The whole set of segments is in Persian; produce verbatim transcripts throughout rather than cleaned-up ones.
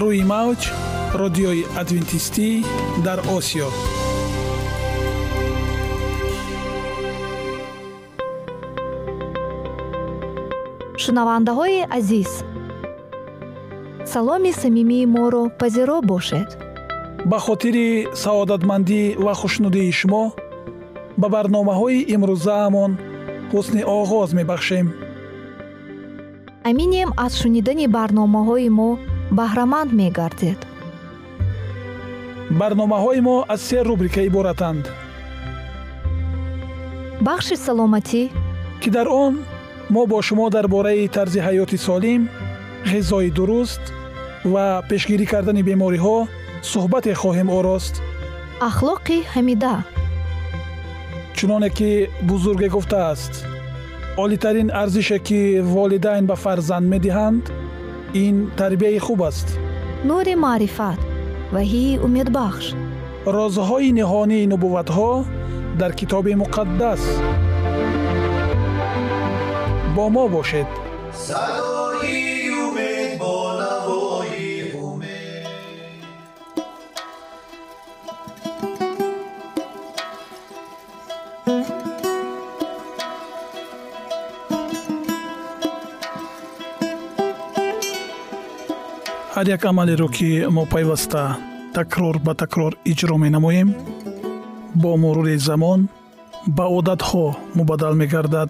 روی موج رادیوی ادوینتیستی در آسیا. шунавандаҳои азиз, саломи самимии моро пазиро бошед. ба хотири саодатмандӣ ва хушнудии шумо ба барномаҳои имрӯзаамон ҳусни оғоз мебахшем. аминем аз шунидани барномаҳои мо баҳраманд мегардед. барномаҳои мо аз се рубрика иборатанд. бахши саломатӣ, ки дар он ما با شما درباره طرز حیات سالم، غذای درست و پیشگیری کردن بیماری‌ها صحبت خواهیم آراست. اخلاق حمیده، چنانه که بزرگ گفته است، عالی‌ترین ارزشی که والدین به فرزند می‌دهند، این تربیت خوب است. نور معرفت و هی امید بخش، رازهای نهانی نبوت‌ها در کتاب مقدس. با ما باشید. صدای امید با نوای امید. هر یک عملی رو که ما پیوسته تکرار به تکرار اجرا می نماییم، با مرور زمان به عادت ها مبدل می گردد.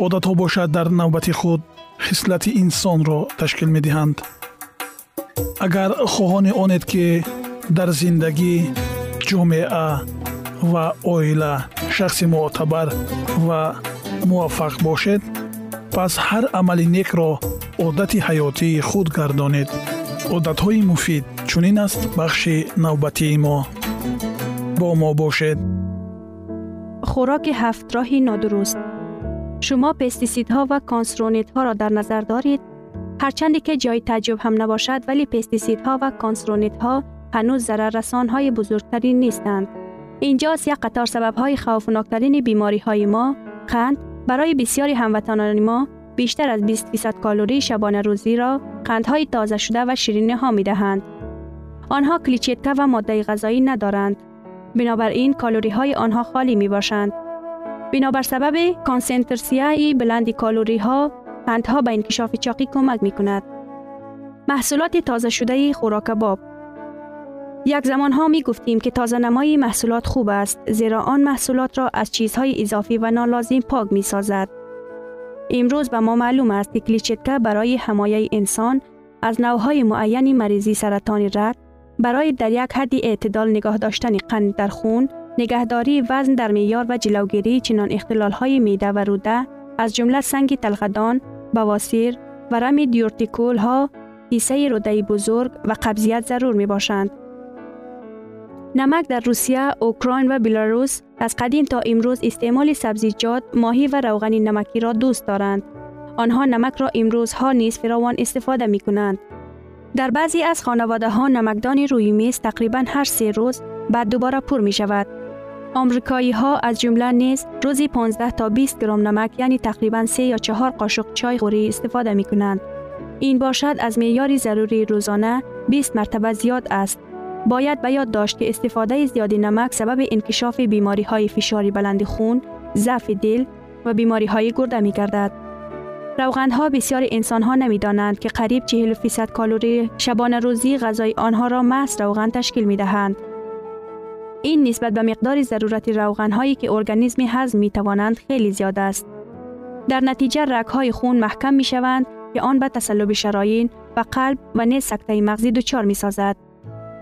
عادت‌ها باشد در نوبت خود خصلت انسان را تشکیل می‌دهند. اگر خواهان آنید که در زندگی، جامعه و عائله شخص معتبر و موفق باشید، پس هر عمل نیک را عادت حیاتی خود گردانید. عادت‌های مفید چنین است بخش نوبتی ما. با ما باشید. خوراک هفت راهی نادرست. شما پستیسیدها و کانسرونیدها را در نظر دارید، هرچند که جای تعجب هم نباشد، ولی پستیسیدها و کانسرونیدها هنوز ضرررسان‌های بزرگترین نیستند. اینجاست یک قطار سبب‌های خوفناکترین بیماری‌های ما. قند برای بسیاری هموطنان ما بیشتر از بیست درصد کالری شبانه روزی را قندهای تازه شده و شیرینی‌ها می‌دهند. آنها کلیچیتکا و ماده غذایی ندارند، بنابراین کالری‌های آنها خالی می‌باشند. بنابر سبب کانسنترسیای بلند کالری ها، قندها به انکشاف چاقی کمک می کند. محصولات تازه شده خوراک باب. یک زمان ها می گفتیم که تازه نمایی محصولات خوب است، زیرا آن محصولات را از چیزهای اضافی و نالازم پاک می سازد. امروز به ما معلوم است که کلیچیتکا برای حمایت انسان از نوعهای معین مریضی سرطان رگ، برای در یک حد اعتدال نگاه داشتن قند در خون، نگهداری وزن در معیار و جلوگیری چنان اختلال‌های میده و روده از جمله سنگ تلخدان، بواسیر و رم دیورتیکول ها، کیسه روده بزرگ و قبضیت ضرور می باشند. نمک در روسیه، اوکراین و بلاروس از قدیم تا امروز استعمال سبزیجات، ماهی و روغن نمکی را دوست دارند. آنها نمک را امروز ها نیز فراوان استفاده می کنند. در بعضی از خانواده ها نمکدان روی میز تقریباً هر سه روز بعد دوباره پر می شود. آمریکایی ها از جمله نیز روزی پانزده تا بیست گرم نمک، یعنی تقریباً سه یا چهار قاشق چای خوری استفاده می کنند. این باشد از معیار ضروری روزانه بیست مرتبه زیاد است. باید به یاد داشت که استفاده زیاد نمک سبب انکشاف بیماری های فشار بلند خون، ضعف دل و بیماری های گرده می گردد. روغن ها بسیار انسان ها نمی دانند که قریب چهل درصد کالری شبانه روزی غذای آنها را محض روغن تشکیل می دهند. این نسبت به مقدار ضرورت روغن هایی که ارگانیسم هضم می توانند خیلی زیاد است. در نتیجه رگ های خون محکم می شوند که آن به تصلب شرايين و قلب و نیز سکته مغزی دچار می سازد.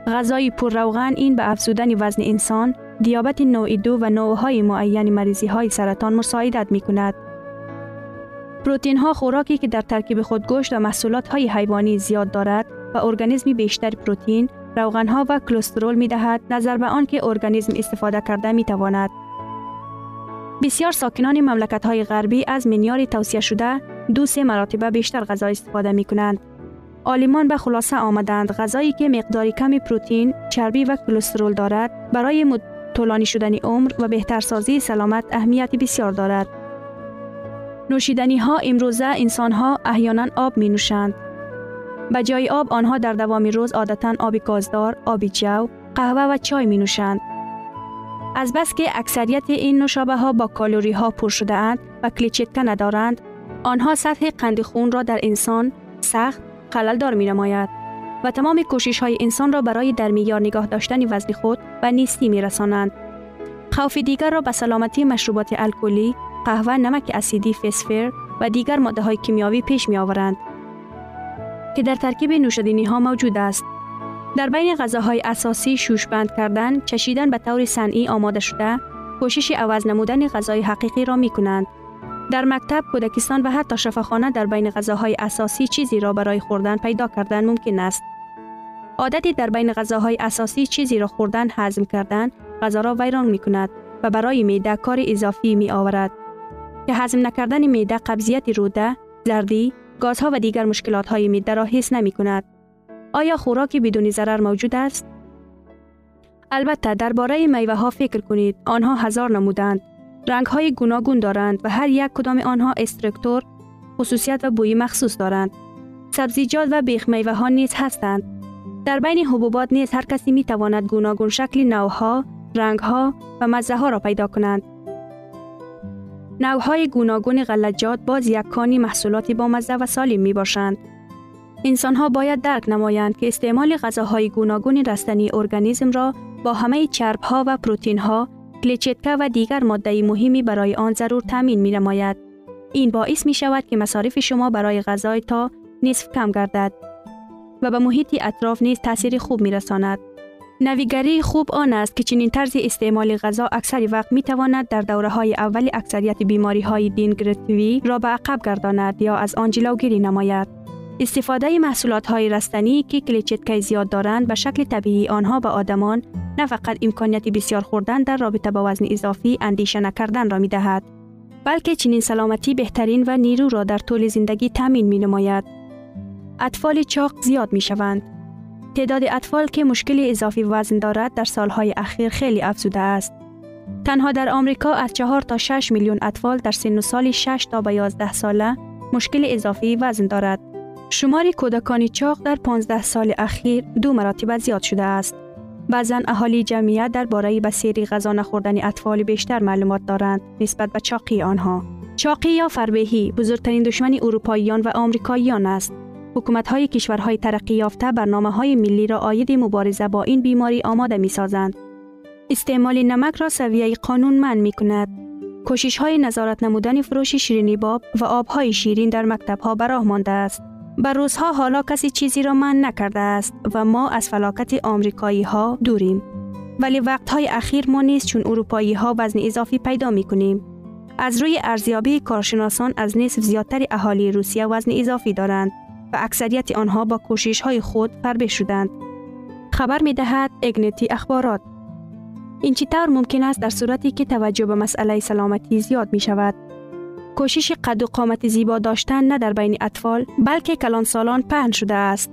غذای پر روغن این به افزودن وزن انسان، دیابت نوع دو و نوع های معین مریضی های سرطان مساعدت می کند. پروتئین ها خوراکی که در ترکیب خود گوشت و محصولات های حیوانی زیاد دارد و ارگانیسم بیشتر پروتئین، روغن‌ها و کلسترول می‌دهد. نظر به آن که ارگانیسم استفاده کرده می‌تواند. بسیار ساکنان مملکت‌های غربی از معیار توصیه شده دو سه مراتب بیشتر غذا استفاده می‌کنند. عالمان به خلاصه آمدند غذایی که مقدار کمی پروتئین، چربی و کلسترول دارد برای طولانی شدن عمر و بهترسازی سلامت اهمیت بسیار دارد. نوشیدنی‌ها امروزه انسان‌ها احیاناً آب می‌نوشند. به جای آب آنها در دوام روز عادتاً آب گازدار، آب جو، قهوه و چای می نوشند. از بس که اکثریت این نوشابه ها با کالری ها پر شده اند و کلیچیتکه ندارند، آنها سطح قند خون را در انسان سخت خللدار می نماید و تمام کوشش های انسان را برای در میار نگاه داشتن وزن خود به نیستی می رسانند. خوف دیگر را به سلامتی مشروبات الکلی، قهوه، نمک اسیدی، فسفر و دیگر ماده های کیمیایی پیش می آورند که در ترکیب نوشیدنی ها موجود است. در بین غذاهای اساسی شوش بند کردن، چشیدن به طور صنعی آماده شده، کوشش عوض نمودن غذای حقیقی را می کنند. در مکتب، کودکستان و حتی شفاخانه در بین غذاهای اساسی چیزی را برای خوردن پیدا کردن ممکن است. عادتی در بین غذاهای اساسی چیزی را خوردن، هضم کردن غذا را ویران می کند و برای معده کار اضافی می آورد که هضم نکردن معده قبضیت روده، زردی، گازها و دیگر مشکلات های معده را حس نمی کند. آیا خوراک بدون ضرر موجود است؟ البته درباره میوه ها فکر کنید. آنها هزار نمودند، رنگ های گوناگون دارند و هر یک کدام آنها استرکتور، خصوصیت و بوی مخصوص دارند. سبزیجات و بیخ میوه ها نیز هستند. در بین حبوبات نیز هر کسی می تواند گوناگون شکل نوها، رنگ ها و مزه ها را پیدا کنند. نوهای گوناگون غلجات باز یکانی محصولات با مزه و سالم می باشند. انسان ها باید درک نمایند که استعمال غذاهای گوناگون رستنی ارگانیسم را با همه چرب ها و پروتئین ها، کلیچیتکه و دیگر ماده مهمی برای آن ضرور تامین می نماید. این باعث می شود که مصارف شما برای غذا تا نصف کم گردد و به محیط اطراف نیز تاثیر خوب می رساند. نویگری خوب آن است که چنین طرز استعمال غذا اکثر وقت می تواند در دوره های اول اکثریت بیماری های دینگرتوی را به عقب گرداند یا از آن جلوگیری نماید. استفاده محصولات های رستنی که کلیچیتکه زیاد دارند به شکل طبیعی آنها به آدمان نه فقط امکانیت بسیار خوردن در رابطه با وزن اضافی اندیشه نکردن را می دهد، بلکه چنین سلامتی بهترین و نیرو را در طول زندگی تامین می نماید. اطفال چاق زیاد می شوند. تعداد اطفال که مشکل اضافی وزن دارد در سالهای اخیر خیلی افزوده است. تنها در آمریکا از چهار تا شش میلیون اطفال در سن و سال شش تا به یازده ساله مشکل اضافی وزن دارد. شمار کودکان چاق در پانزده سال اخیر دو مرتبه زیاد شده است. بعضاً اهالی جمعیت درباره بسیاری غذا نخوردن اطفال بیشتر معلومات دارند نسبت به چاقی آنها. چاقی یا فربهی بزرگترین دشمن اروپاییان و آمریکاییان است. حکومت‌های کشورهای ترقی یافته برنامه‌های ملی را عاید مبارزه با این بیماری آماده می‌سازند. استعمال نمک را سویه قانون منع می‌کند. کوشش‌های نظارت نمودن فروش شیرینی باب و آب‌های شیرین در مکتب‌ها به راه مانده است. بر روزها حالا کسی چیزی را منع نکرده است و ما از فلاکت آمریکایی‌ها دوریم. ولی وقت‌های اخیر ما نیز چون اروپایی‌ها وزن اضافی پیدا می‌کنیم. از روی ارزیابی کارشناسان از نصف زیادتر اهالی روسیه وزن اضافی دارند و اکثریت آنها با کوشش‌های خود فربه شدند. خبر می‌دهد اگنتی اخبارات. این چطور ممکن است در صورتی که توجه به مسئله سلامتی زیاد می‌شود؟ کوشش قد و قامت زیبا داشتن نه در بین اطفال بلکه کلانسالان پهن شده است.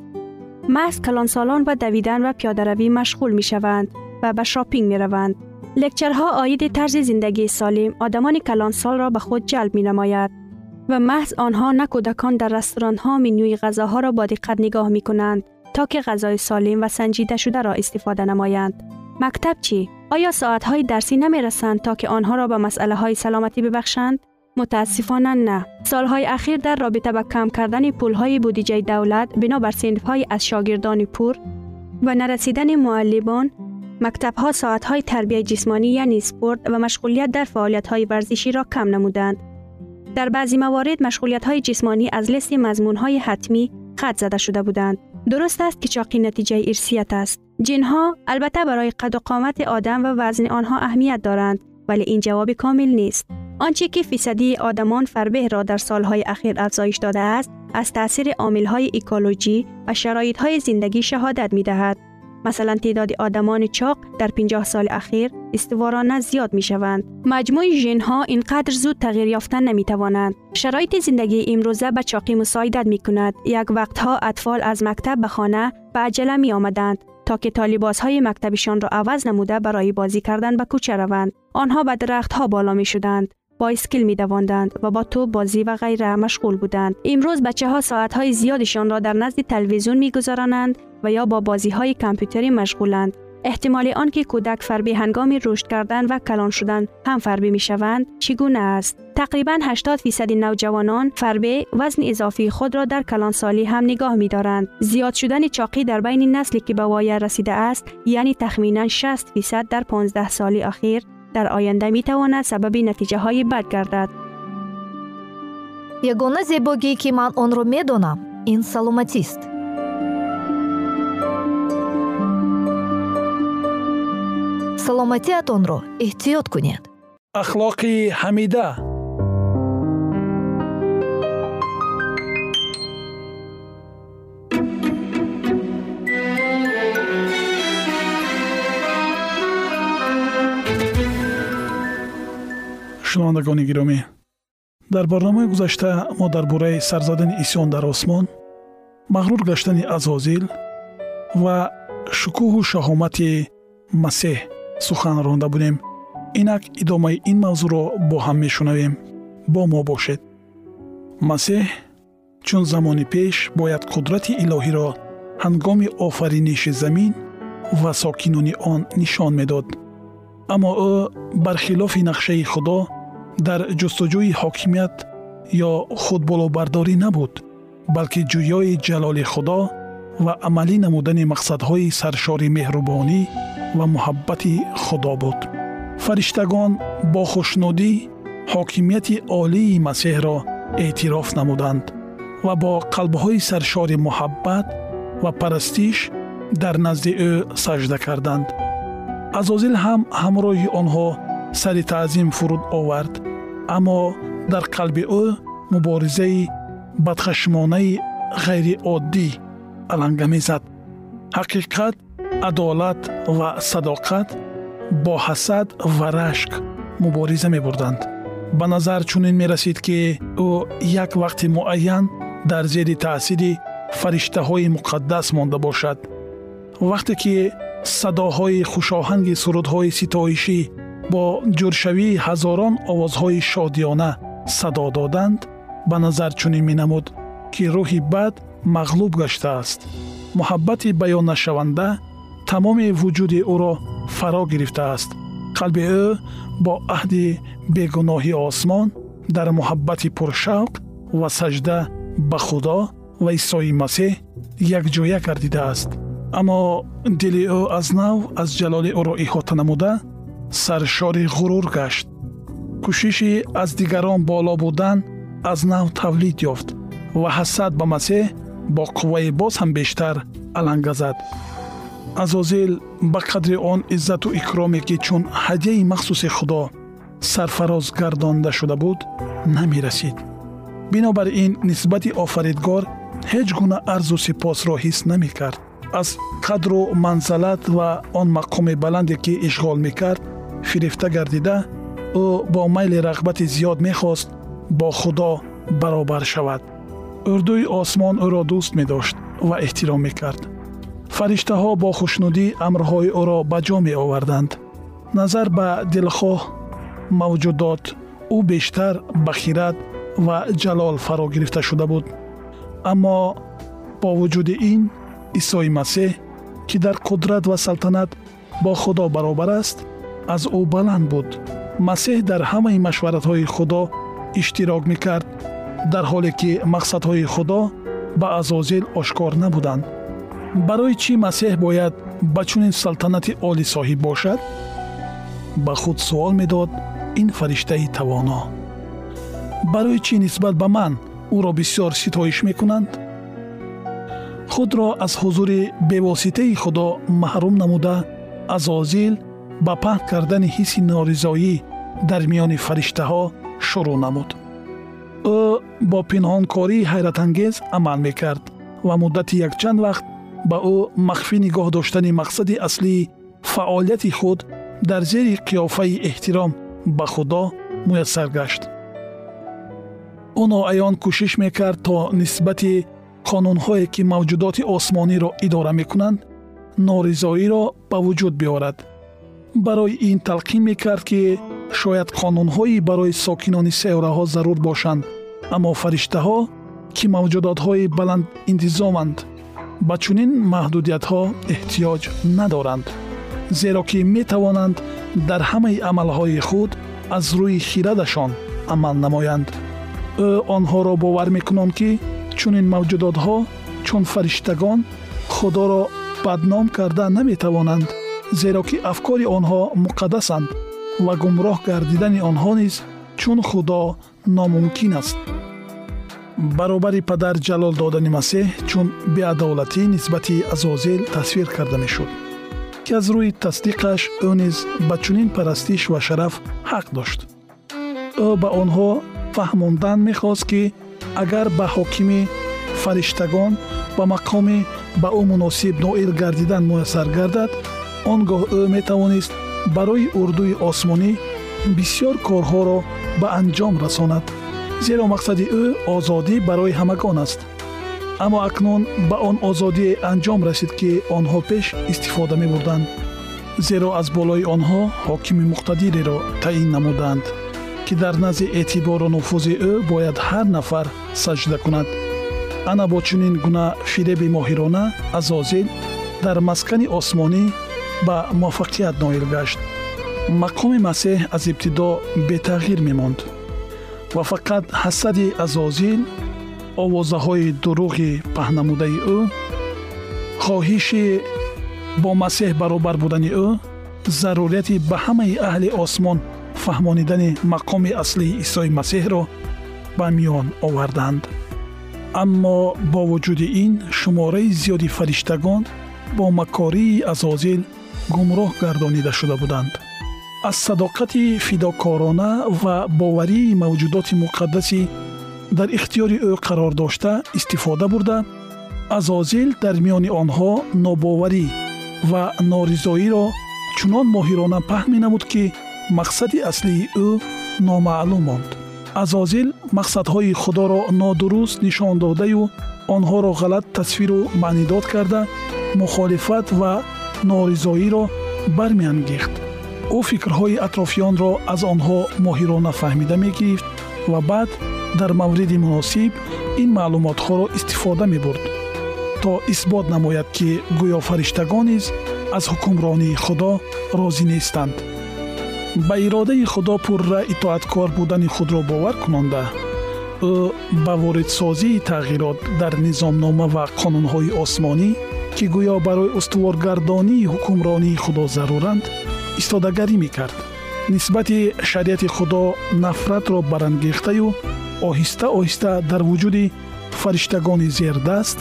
محض کلانسالان و دویدن و پیاده‌روی مشغول می‌شوند و به شاپینگ می‌روند. لکچرها عاید طرز زندگی سالم آدمان کلانسال را به خود جلب می‌نماید و محض آنها نه کودکان در رستوران‌ها منوی غذاها را با دقت نگاه می‌کنند تا که غذای سالم و سنجیده شده را استفاده نمایند. مکتب چی؟ آیا ساعت‌های درسی نمی‌رسند تا که آنها را به مسائل‌های سلامتی ببخشند؟ متاسفانه نه. سالهای اخیر در رابطه با کم کردن پولهای بودجه دولت بنابر صنف‌های از شاگردان پور و نرسیدن معلمان، مکتب‌ها ساعت‌های تربیت جسمانی یعنی اسپورت و مشغولیت در فعالیت‌های ورزشی را کم نمودند. در بعضی موارد مشغولیت‌های جسمانی از لیست مضمون‌های حتمی خط زده شده بودند. درست است که چاقی نتیجه ارثیت است. جن‌ها البته برای قد و قامت آدم و وزن آنها اهمیت دارند، ولی این جواب کامل نیست. آنچه که فیصدی آدمان فربه را در سالهای اخیر افزایش داده است، از تأثیر عامل‌های اکولوژی و شرایط‌های زندگی شهادت می‌دهد. مثلا تعداد آدمان چاق در پنجاه سال اخیر استوارانه زیاد می‌شوند. مجموع ژن‌ها اینقدر زود تغییر یافتن نمی‌توانند. شرایط زندگی امروزه به چاقی مساعدت می‌کند. یک وقتها اطفال از مکتب به خانه به عجله می‌آمدند تا که طالباس‌های مکتبشان را عوض نموده برای بازی کردن به کوچه روند. آنها به درخت‌ها بالا می‌شدند بایسکل می دواندند و با توپ بازی و غیره مشغول بودند. امروز بچه ها ساعت های زیادشان را در نزد تلویزیون می گذرانند و یا با بازی های کامپیوتری مشغولند. احتمال آنکه کودک فربه هنگام رشد کردن و کلان شدن هم فربه می شوند چگونه است؟ تقریباً هشتاد درصد نوجوانان فربه وزن اضافی خود را در کلان سالی هم نگاه می دارند. زیاد شدن چاقی در بین نسلی که به وایر رسیده است، یعنی تخمیناً شصت درصد در پانزده سال اخیر، در آینده می تواند سبب نتیجه های بد گردد. یگانه زیبایی که من آن را می دانم این سلامتی است. سلامتیتان را احتیاط کنید. اخلاق حمیده. شنوندگان گرامی، در برنامه گذشته ما درباره سر زدن عیسیان در آسمان، مغرور گشتن عزازیل و شکوه و شهامت مسیح سخن رانده بودیم. اینک ادامه این موضوع را با هم میشنویم. با ما باشید. مسیح چون زمان پیش باید قدرت الهی را هنگام آفرینش زمین و ساکنان آن نشان میداد، اما او برخلاف نقشه خدا در جستجوی حاکمیت یا خودبالابرداری نبود، بلکه جویای جلال خدا و عملی نمودن مقصدهای سرشار مهربانی و محبت خدا بود. فرشتگان با خوشنودی حاکمیت عالی مسیح را اعتراف نمودند و با قلب‌های سرشار محبت و پرستش در نزد او سجده کردند. عزازیل هم همراه آنها سر تعظیم فرود آورد، اما در قلب او مبارزه بدخشمانه غیر عادی علنگمی زد. حقیقت، عدالت و صداقت با حسد و رشک مبارزه می بردند. به نظر چنین می رسید که او یک وقت معین در زیر تأثیر فرشته های مقدس مانده باشد. وقتی که صداهای خوشاهنگ سرودهای ستایشی با جرشوی هزاران آوازهای شادیانه صدا دادند، به نظر چنین می نمود که روح بد مغلوب گشته است. محبت بیان نشونده تمام وجود او را فرا گرفته است. قلب او با عهد بیگناهی آسمان در محبت پرشوق و سجده به خدا و عیسی مسیح یک جویه گردیده است، اما دل او از نو از جلال او را احاطه نموده سرشار غرور گشت. کوشش از دیگران بالا بودن از نو تولید یافت و حسد به مسیح با قوه باز هم بیشتر علنگه زد. عزازیل به قدر آن عزت و اکرامی که چون هدیه مخصوص خدا سرفراز گردانده شده بود نمی رسید. بنابراین نسبت آفریدگار هیچ گونه ارز و سپاس را حس نمی کرد. از قدر و منزلت و آن مقام بلندی که اشغال می کرد فریفته گردیده، او با میل رغبت زیاد می خواست با خدا برابر شود. اردوی آسمان او را دوست می داشت و احترام می کرد. فرشته ها با خوشنودی امرهای او را به جا می آوردند. نظر به دلخواه موجودات او بیشتر به خیرت و جلال فرا گرفته شده بود، اما با وجود این عیسی مسیح که در قدرت و سلطنت با خدا برابر است از او بلند بود. مسیح در همه مشورت های خدا اشتراک می کرد، در حالی که مقصد های خدا به عزازیل آشکار نبودند. برای چی مسیح باید به چنین سلطنت عالی صاحب باشد؟ به خود سوال میداد این فرشته توانا. برای چی نسبت به من او را بسیار ستایش میکنند؟ خود را از حضور بی‌واسطه خدا محروم نموده عزازیل به پهن کردن حس نارضایی در میان فرشته ها شروع نمود. او با پنهانکاری حیرت انگیز عمل میکرد و مدت یک چند وقت با او مخفی نگاه داشتن مقصد اصلی فعالیت خود در زیر قیافه احترام به خدا میسر گشت. او ناعیان کوشش میکرد تا نسبت قانونهایی که موجودات آسمانی را اداره میکنند نارضایی را به وجود بیارد. برای این تلقین میکرد که шояд қонунҳои барои сокинони сайёраҳо зарур бошанд, аммо фариштаҳо, ки мавҷудотҳои баландинтизоманд, ба чунин маҳдудиятҳо эҳтиёҷ надоранд, зеро ки метавонанд дар ҳамаи амалҳои худ аз рӯи хирадашон амал намоянд. ӯ онҳоро бовар мекунад ки чунин мавҷудотҳо чун фариштагон худоро бадном карда наметавонанд, зеро ки афкори онҳо муқаддасанд ва гумроҳ гардидани онҳо низ чун худо номумкин аст. баробари падар ҷалол додани масеҳ чун беадолатӣ нисбати азозил тасвир карда мешуд, ки аз рӯи тасдиқаш ӯ низ ба чунин парастиш ва шараф ҳақ дошт. ӯ ба онҳо фаҳмондан мехост, ки агар ба ҳокими фариштагон ба мақоми ба ӯ муносиб ноил гардидан муяссар гардад, он гоҳ ӯ метавонист барои урдуи осмонӣ бисёр корҳоро ба анҷом расонад, зеро мақсади ӯ озодӣ барои ҳамагон аст. аммо акнун ба он озодие анҷом расид, ки онҳо пеш истифода мебурданд, зеро аз болои онҳо ҳокими муқтадиреро таъин намуданд, ки дар назди эътибору нуфузи ӯ бояд ҳар нафар саҷда кунад. ана бо чунин гуна фиреби моҳирона азозил дар маскани осмонӣ ба муваффақият ноил гашт. мақоми масеҳ аз ибтидо бетағйир мемонд ва фақат ҳасади азозил, овозаҳои дурӯғи паҳнамудаи ӯ, хоҳиши бо масеҳ баробар будани ӯ, зарурияти ба ҳамаи аҳли осмон фаҳмонидани мақоми аслии Исои масеҳро ба миён оварданд. аммо бо вуҷуди ин, шумораи зиёди фариштагон бо макории азозил гумроҳ гардонида шуда буданд. аз садоқати фидокорона ва боварии мавҷудоти муқаддаси дар ихтиёри ӯ қарор дошта истифода бурда, азозил дар миёни онҳо нобоварӣ ва норизоиро чунон моҳирона паҳн намуд, ки мақсади аслии ӯ номаълум монд. азозил мақсадҳои худоро нодуруст нишон додаю онҳоро ғалат тасвиру маънидод карда, мухолифат ва норизоиро бармеангехт. ӯ фикрҳои атрофиёнро аз онҳо моҳирона фаҳмида мегирифт ва баъд дар мавриди муносиб ин маълумотҳоро истифода мебурд, то исбот намояд, ки гӯё фариштагон низ аз ҳукмронии худо розӣ нестанд. ба иродаи худо пурра итоаткор будани худро бовар кунонда, ӯ ба воридсозии тағйирот дар низомнома ва қонунҳои осмонӣ, ки гӯё барои устуворгардонии ҳукмронии худо заруранд, истодагарӣ мекард. нисбати шариати худо нафратро барангехтаю оҳиста оҳиста дар вуҷуди фариштагони зердаст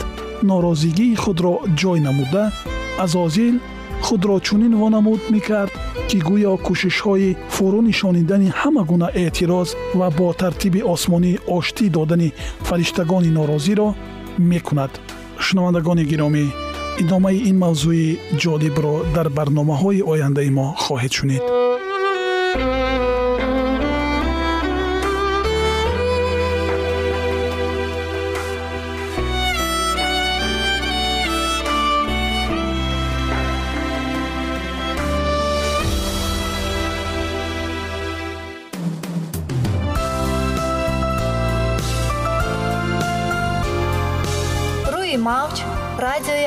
норозигии худро ҷой намуда, азозил худро чунин вонамуд мекард, ки гӯё кӯшишҳои фурӯ нишонидани ҳама гуна эътироз ва бо тартиби осмонӣ оштӣ додани фариштагони норозиро мекунад. шунавандагони гиромӣ, идомаи ин мавзӯи ҷолибро дар барномаҳои ояндаи мо хоҳед шунид. Рӯи мавҷ радиои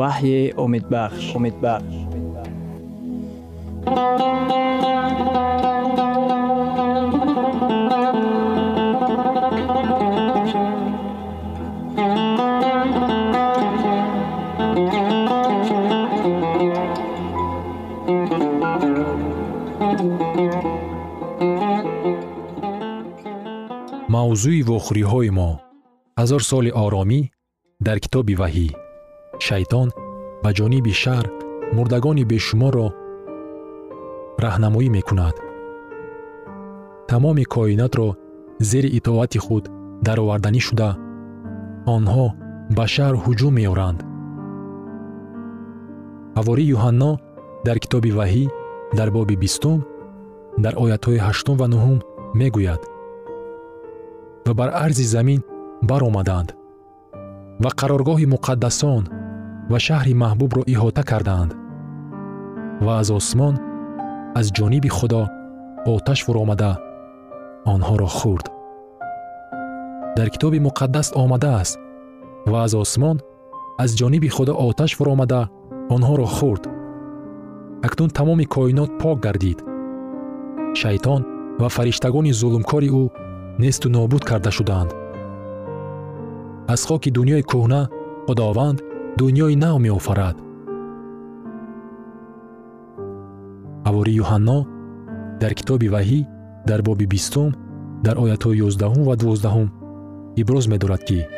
وحی امیدبخش. امیدبخش. موضوعی وخوری های ما هزار سال آرامی در کتاب وحی شیطان به جانب شر مردگان بی‌شمار را راهنمایی می کند. تمام کائنات را زیر اطاعت خود درآوردنی شده آنها به شر هجوم می آورند. حواری یوحنا در کتاب وحی در باب بیستم در آیات های هشتم و نهم می گوید: و بر عرض زمین بر آمدند و قرارگاه مقدسان و شهر محبوب را احاطه کردند و از آسمان از جانب خدا آتش فرا آمده آنها را خورد. در کتاب مقدس آمده است و از آسمان از جانب خدا آتش فرا آمده آنها را خورد. اکنون تمام کائنات پاک گردید. شیطان و فرشتگان ظلمکاری او نیست و نابود کرده شدند. از خاک دنیای کهنه خداوند دنیای نو می آفرد. حواری یوحنا در کتاب وحی در باب بیستم در آیات های یازده و دوازده ابراز می دارد که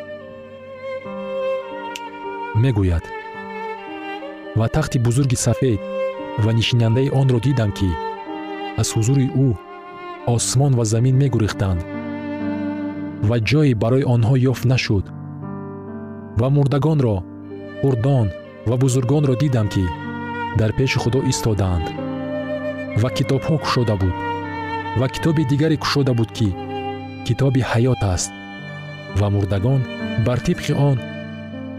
می گوید: و تخت بزرگ سفید و نشیننده آن را دیدم که از حضور او آسمان و زمین می گریختند و جایی برای آنها یافت نشد و مردگان را، خردان و بزرگان را دیدم که در پیش خدا ایستادند و کتاب ها گشوده بود و کتاب دیگری گشوده بود که کتاب حیات است و مردگان بر طبق آن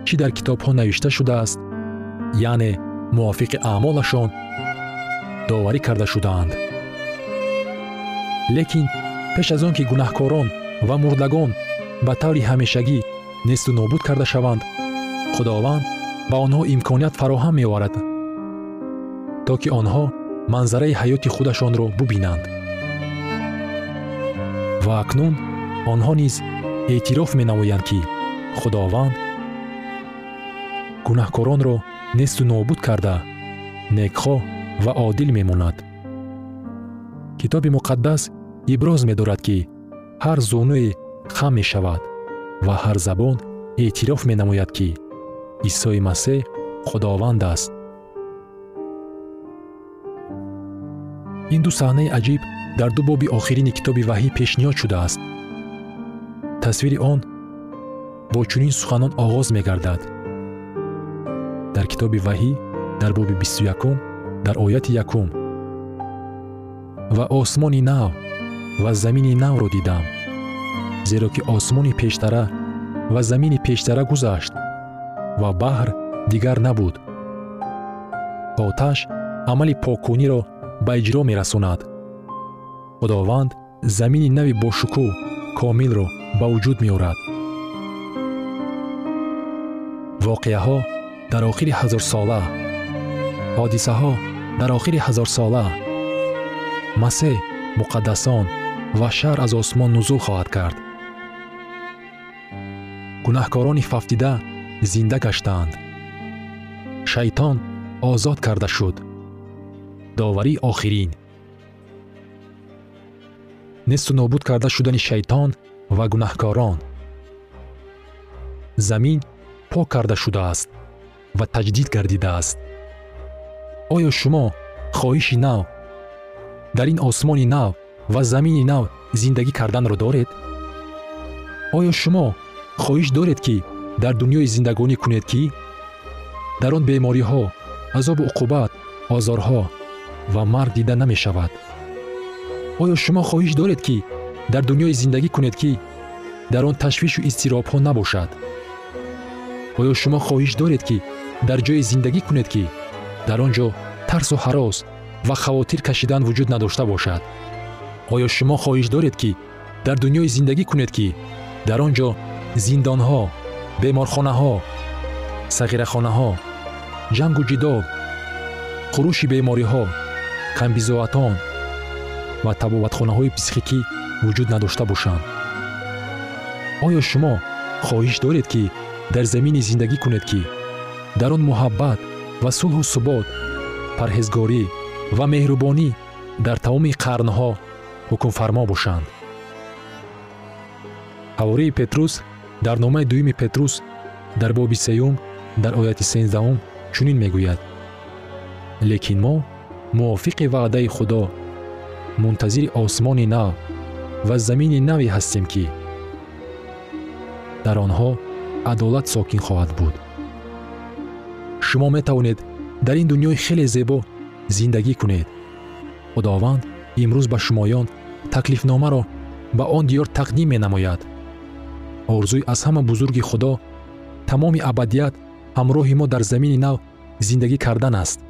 چی در کتاب ها نوشته شده است، یعنی موافق اعمالشان، داوری کرده شدند. لیکن پیش از آن که گناهکاران و مردگان به طور همیشگی نیست و نابود کرده شوند، خداوند به آنها امکانیت فراهم می آورد تا که آنها منظره حیات خودشان را ببینند. و اکنون آنها نیز اعتراف می نمایند که خداوند گناهکاران را نیست و نابود کرده، نیکخواه و عادل می ماند. کتاب مقدس ابراز می دارد که هر زانوی خم می شود و هر زبان اعتراف می نماید که عیسی مسیح خداوند است. این دو صحنه عجیب در دو باب آخرین کتاب وحی پیشنهاد شده است. تصویر آن با چنین سخنان آغاز می گردد. در کتاب وحی در باب بیست و یک در آیت یک: و آسمان نو و زمین نو را دیدم، زیرا که آسمان پیشتره و زمین پیشتره گذشت و بحر دیگر نبود. آتش عمل پاکونی را به اجرا می رساند. خداوند زمین نو باشکوه کامل را به وجود می آورد. واقعه ها در آخر هزار ساله، حادثه ها در آخر هزار ساله، مسیح، مقدسان و شر از آسمان نزول خواهد کرد. گناهکاران ففتیده زنده گشتند. شیطان آزاد کرده شد. داوری آخرین. نیست و نابود کرده شدن شیطان و گناهکاران. زمین پاک کرده شده است و تجدید گردیده است. آیا شما خواهش نو در این آسمان نو و زمین نو زندگی کردن را دارید؟ آیا شما خواهش دارید که در دنیای زندگانی کنید که در آن بیماری ها، عذاب و عقوبت، آزارها و مرگ دیده نمی شود؟ آیا شما خواهش دارید که در دنیای زندگی کنید که در آن تشویش و اضطراب ها نباشد؟ آیا شما خواهش دارید که در جای زندگی کنید که در آنجا ترس و هراس و خواطر کشیدن وجود نداشته باشد؟ آیا شما خواهش دارید که در دنیای زندگی کنید که در آنجا زندان ها، بیمارخانه ها، صغیره خانه ها، جنگ و جدال، خروش بیماری ها، کمبیزواتان و تبابتخانه های پسیخیکی وجود نداشته باشند؟ آیا شما خواهش دارید که در زمین زندگی کنید که در آن محبت و صلح و ثبات، پرهیزگاری و مهربانی در تمام قرنها حکم فرما باشند؟ ҳавории Петрус дар номаи дуюми Петрус дар боби сеюм дар ояти сенздаҳум чунин мегӯяд: лекин мо мувофиқи ваъдаи Худо منتظر آسمانی نو و زمینی نوی هستیم که در آنها عدالت ساکن خواهد بود. شما می توانید در این دنیای خیلی زیبا زندگی کنید. خداوند امروز به شمایان تکلیف نامه را به آن دیار تقدیم می نماید. آرزوی از همه بزرگ خدا تمام ابدیت همراه ما در زمین نو زندگی کردن است.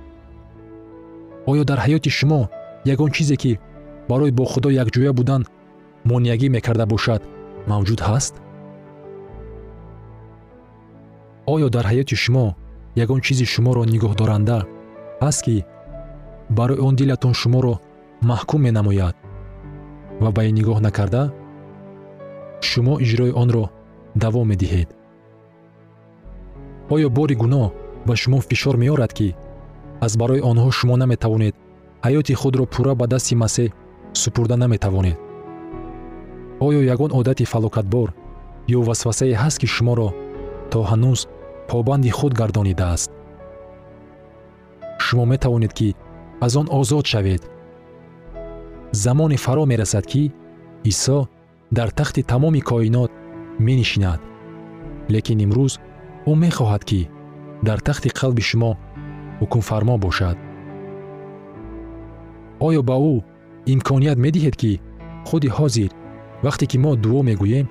آیا در حیات شما یگان چیزی که برای با خدا یکجویا بودن مانعگی میکرده باشد موجود هست؟ آیا در حیات شما یگان چیزی شما را نگاه دارنده هست که برای آن دلتان شما را محکوم می نماید و به نگاه نکرده شما اجرای آن را دوام می دهید؟ آیا بار گناه به شما فشار می آورد که از برای آنها شما نمی توانید حیات خود را پورا به دست مسیح سپرده نمی توانید؟ آیا یگان عادت فلاکتبار یا وسوسه هست که شما را تا هنوز پابند خود گردانیده است؟ شما می توانید که از آن آزاد شوید. زمان فرا می رسد که عیسی در تخت تمام کائنات می نشیند، لیکن امروز او می خواهد که در تخت قلب شما حکم فرما باشد. آیا با او امکانیت می دهید که خود حاضر وقتی که ما دعا می گوییم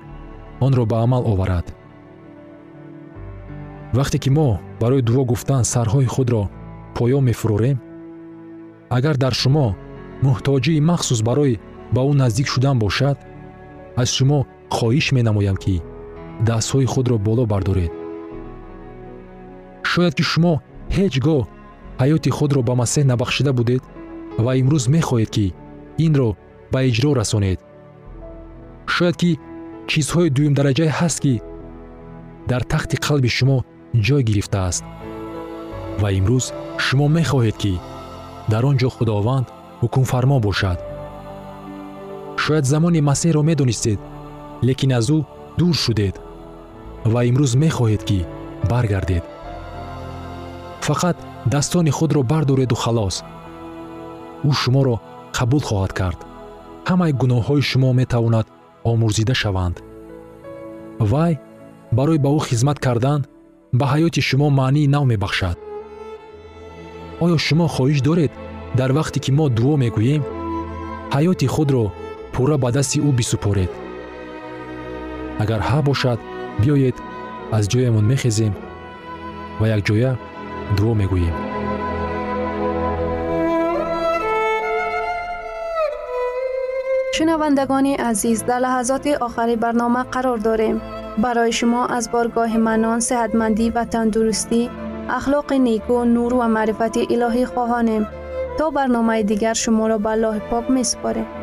آن را به عمل آورد؟ وقتی که ما برای دعا گفتن سرهای خود را پایا می فروریم، اگر در شما محتاجی مخصوص برای با او نزدیک شدن باشد، از شما خواهش می نمایم که دستهای خود را بالا بردارید. شاید که شما هیچگاه حیات خود را به مسیح نبخشیده بودید و امروز می خواهید که این را به اجرا رسانید. شاید که چیزهای دوم درجه هست که در تخت قلب شما جای گرفته است و امروز شما می خواهید که در آنجا خداوند حکم فرما باشد. شاید زمان مسیح را می دانستید، لیکن از او دور شدید و امروز می خواهید که برگردید. فقط دستان خود را بردارید و خلاص. او شما را قبول خواهد کرد. همه گناه های شما می تواند آمرزیده شوند. وای برای با او خدمت کردن به حیات شما معنی نو می بخشد. آیا شما خواهش دارید در وقتی که ما دعا می گوییم حیات خود را پورا به دست او بسپارید؟ اگر ها باشد، بیایید از جایمون می خیزیم و یک جایه دعا می گوییم. شنوندگان عزیز، در لحظات آخری برنامه قرار داریم. برای شما از بارگاه منان، صحتمندی و تندرستی، اخلاق نیکو، نور و معرفت الهی خواهانیم. تا برنامه دیگر شما را به الله پاک می‌سپاریم.